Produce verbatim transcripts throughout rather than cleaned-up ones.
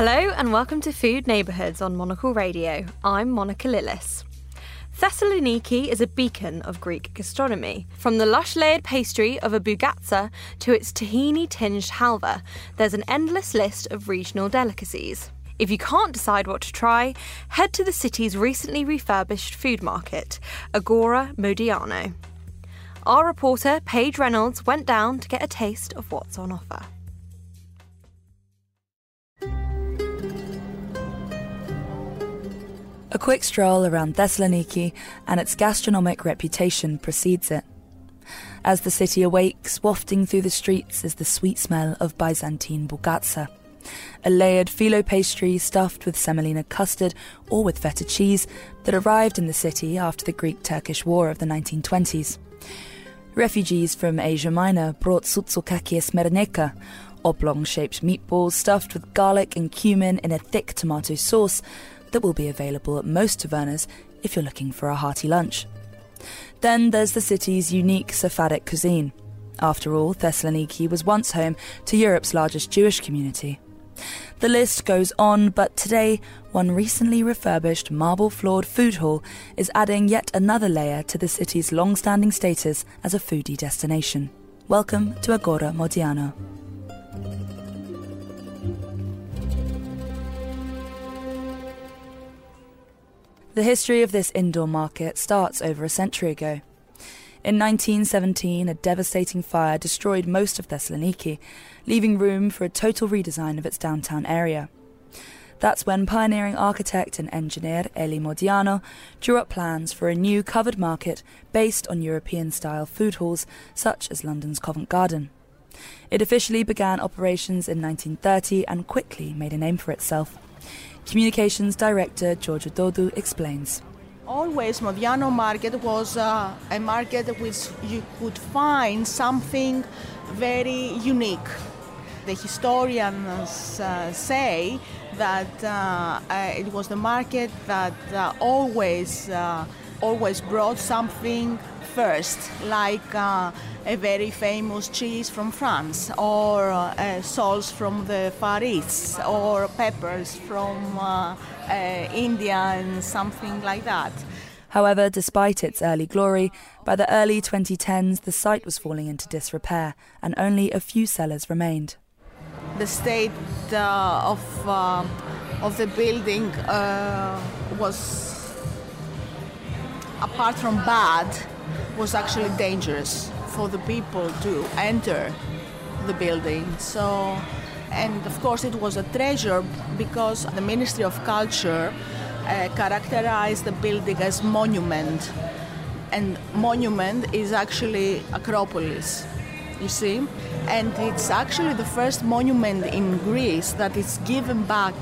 Hello and welcome to Food Neighbourhoods on Monocle Radio. I'm Monica Lillis. Thessaloniki is a beacon of Greek gastronomy. From the lush layered pastry of a bougatsa to its tahini-tinged halva, there's an endless list of regional delicacies. If you can't decide what to try, head to the city's recently refurbished food market, Agora Modiano. Our reporter, Paige Reynolds, went down to get a taste of what's on offer. A quick stroll around Thessaloniki and its gastronomic reputation precedes it. As the city awakes, wafting through the streets is the sweet smell of Byzantine bougatsa, a layered filo pastry stuffed with semolina custard or with feta cheese that arrived in the city after the Greek-Turkish War of the nineteen twenties. Refugees from Asia Minor brought soutsukaki smerneka, oblong-shaped meatballs stuffed with garlic and cumin in a thick tomato sauce that will be available at most tavernas if you're looking for a hearty lunch. Then there's the city's unique Sephardic cuisine. After all, Thessaloniki was once home to Europe's largest Jewish community. The list goes on, but today, one recently refurbished marble-floored food hall is adding yet another layer to the city's long-standing status as a foodie destination. Welcome to Agora Modiano. The history of this indoor market starts over a century ago. In nineteen seventeen, a devastating fire destroyed most of Thessaloniki, leaving room for a total redesign of its downtown area. That's when pioneering architect and engineer Eli Modiano drew up plans for a new covered market based on European-style food halls such as London's Covent Garden. It officially began operations in nineteen thirty and quickly made a name for itself. Communications Director Georgia Dodu explains. Always Modiano Market was uh, a market which you could find something very unique. The historians uh, say that uh, uh, it was the market that uh, always, uh, always brought something first, like uh, a very famous cheese from France, or uh, salts from the Far East, or peppers from uh, uh, India and something like that. However, despite its early glory, by the early twenty tens the site was falling into disrepair and only a few sellers remained. The state uh, of, uh, of the building uh, was, apart from bad, was actually dangerous for the people to enter the building. So, and of course it was a treasure because the Ministry of Culture uh, characterized the building as monument. And monument is actually Acropolis, you see? And it's actually the first monument in Greece that is given back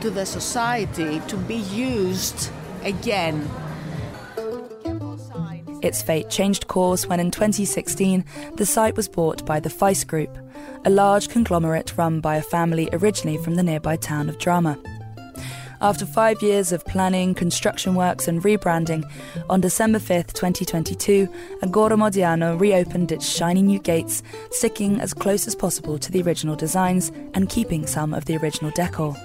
to the society to be used again. Its fate changed course when in twenty sixteen the site was bought by the Feice Group, a large conglomerate run by a family originally from the nearby town of Drama. After five years of planning, construction works and rebranding, on December fifth, twenty twenty-two, Agora Modiano reopened its shiny new gates, sticking as close as possible to the original designs and keeping some of the original decor.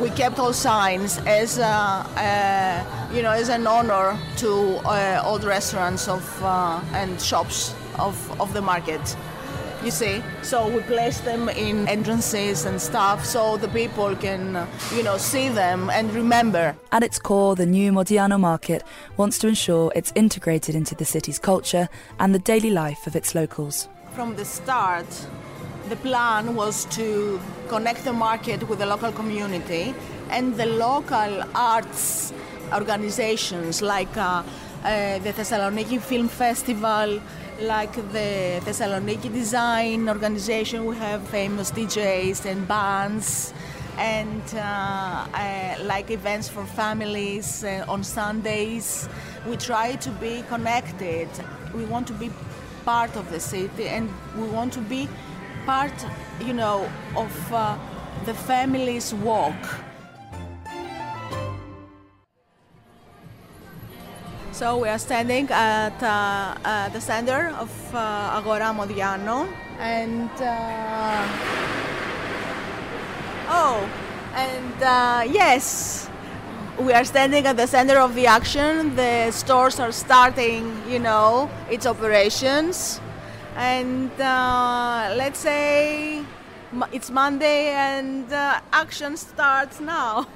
We kept all signs as, uh, uh, you know, as an honor to uh, all the restaurants of uh, and shops of, of the market. You see, so we placed them in entrances and stuff so the people can, you know, see them and remember. At its core, the new Modiano Market wants to ensure it's integrated into the city's culture and the daily life of its locals. From the start, the plan was to connect the market with the local community and the local arts organizations like uh, uh, the Thessaloniki Film Festival, like the Thessaloniki Design Organisation. We have famous D Js and bands and uh, uh, like events for families uh, on Sundays. We try to be connected. We want to be part of the city and we want to be part, you know, of uh, the family's walk. So we are standing at uh, uh, the center of uh, Agora Modiano, and uh, oh, And uh, yes, we are standing at the center of the action. The stores are starting, you know, its operations. And uh, let's say it's Monday and uh, action starts now.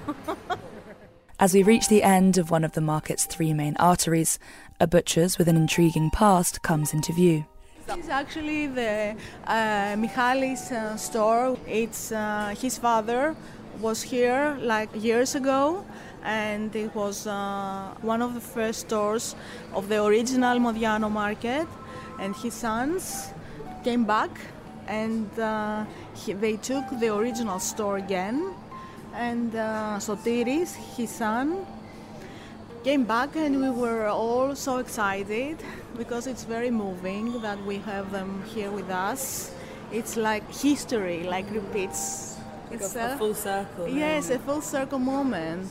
As we reach the end of one of the market's three main arteries, a butcher's with an intriguing past comes into view. This is actually the uh, Michalis uh, store. It's uh, his father was here like years ago, and it was uh, one of the first stores of the original Modiano market, and his sons came back and uh, he, they took the original store again, and uh, Sotiris, his son, came back, and we were all so excited because it's very moving that we have them here with us. It's like history, like repeats. It's a, a full circle. Yes, a full circle moment.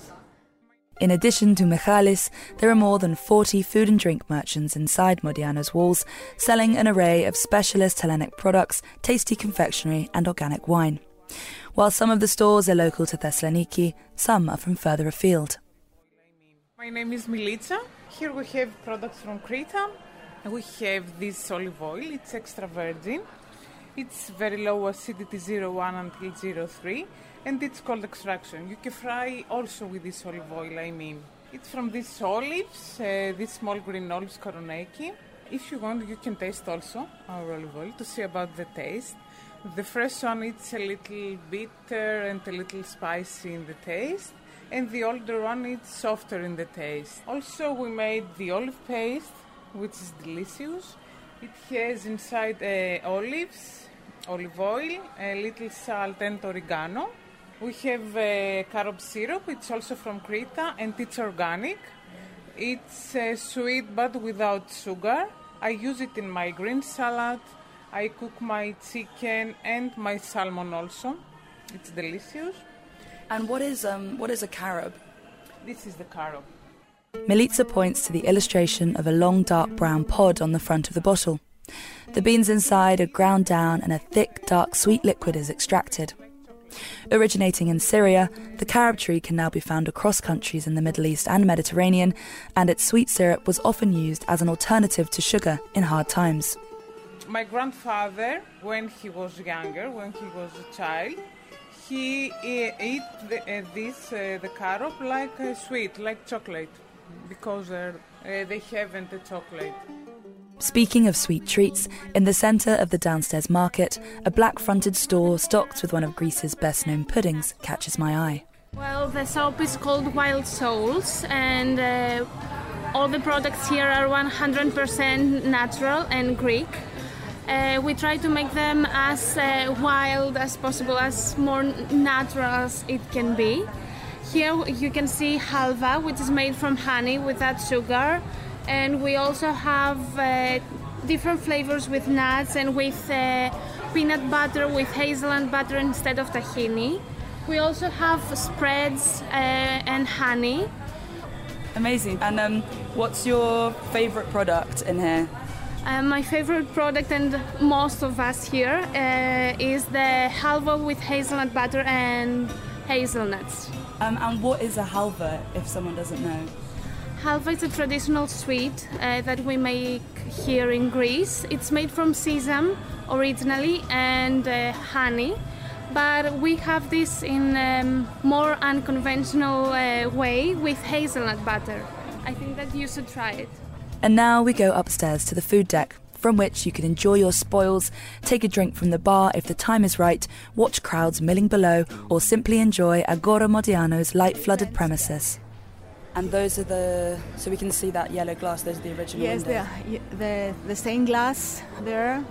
In addition to Michalis, there are more than forty food and drink merchants inside Modiano's walls, selling an array of specialist Hellenic products, tasty confectionery and organic wine. While some of the stores are local to Thessaloniki, some are from further afield. My name is Milica. Here we have products from Crete. We have this olive oil, it's extra virgin. It's very low acidity, zero point one until zero point three, and it's cold extraction. You can fry also with this olive oil, I mean. It's from these olives, uh, these small green olives, Coroneiki. If you want, you can taste also our olive oil to see about the taste. The fresh one, it's a little bitter and a little spicy in the taste, and the older one, it's softer in the taste. Also, we made the olive paste, which is delicious. It has inside uh, olives, olive oil, a little salt and oregano. We have uh, carob syrup, it's also from Crete and it's organic. It's uh, sweet but without sugar. I use it in my green salad, I cook my chicken and my salmon also. It's delicious. And what is, um, what is a carob? This is the carob. Milica points to the illustration of a long dark brown pod on the front of the bottle. The beans inside are ground down and a thick, dark, sweet liquid is extracted. Originating in Syria, the carob tree can now be found across countries in the Middle East and Mediterranean, and its sweet syrup was often used as an alternative to sugar in hard times. My grandfather, when he was younger, when he was a child, he ate the, uh, this, uh, the carob, like uh, sweet, like chocolate, because uh, uh, they haven't the chocolate. Speaking of sweet treats, in the centre of the downstairs market, a black-fronted store stocked with one of Greece's best-known puddings catches my eye. Well, the shop is called Wild Souls, and uh, all the products here are one hundred percent natural and Greek. Uh, we try to make them as uh, wild as possible, as more natural as it can be. Here you can see halva, which is made from honey without sugar. And we also have uh, different flavors with nuts and with uh, peanut butter, with hazelnut butter instead of tahini. We also have spreads uh, and honey. Amazing. And um, what's your favourite product in here? Uh, my favorite product, and most of us here, uh, is the halva with hazelnut butter and hazelnuts. Um, and what is a halva, if someone doesn't know? Halva is a traditional sweet uh, that we make here in Greece. It's made from sesame originally and uh, honey, but we have this in a um, more unconventional uh, way with hazelnut butter. I think that you should try it. And now we go upstairs to the food deck, from which you can enjoy your spoils, take a drink from the bar if the time is right, watch crowds milling below, or simply enjoy Agora Modiano's light-flooded premises. And those are the... so we can see that yellow glass, those are the original yes, windows. Yes, the, the, the stained glass there.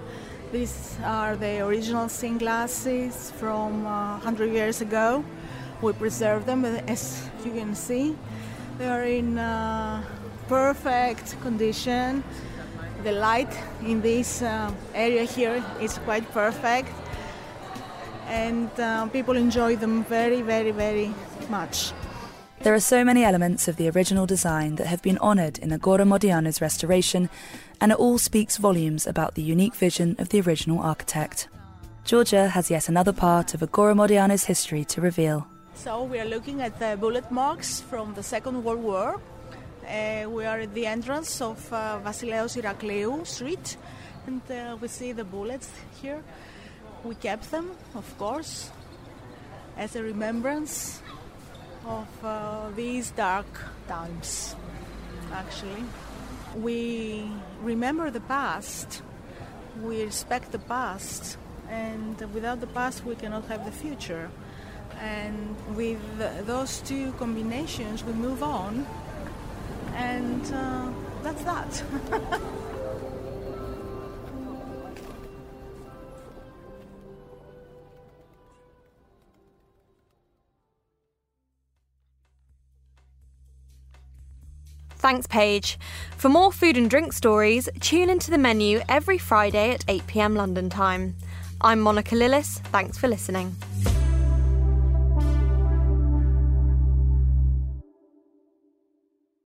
These are the original stained glasses from uh, one hundred years ago. We preserve them, as you can see. They are in... Uh, perfect condition. The light in this uh, area here is quite perfect, and uh, people enjoy them very, very, very much. There are so many elements of the original design that have been honoured in Agora Modiano's restoration, and it all speaks volumes about the unique vision of the original architect. Georgia has yet another part of Agora Modiano's history to reveal. So we are looking at the bullet marks from the Second World War. Uh, we are at the entrance of uh, Vasileos Irakleou Street, and uh, we see the bullets here. We kept them, of course, as a remembrance of uh, these dark times, actually. We remember the past, we respect the past, and without the past we cannot have the future. And with those two combinations we move on, and uh, that's that. Thanks, Paige. For more food and drink stories, tune into The Menu every Friday at eight p.m. London time. I'm Monica Lillis. Thanks for listening.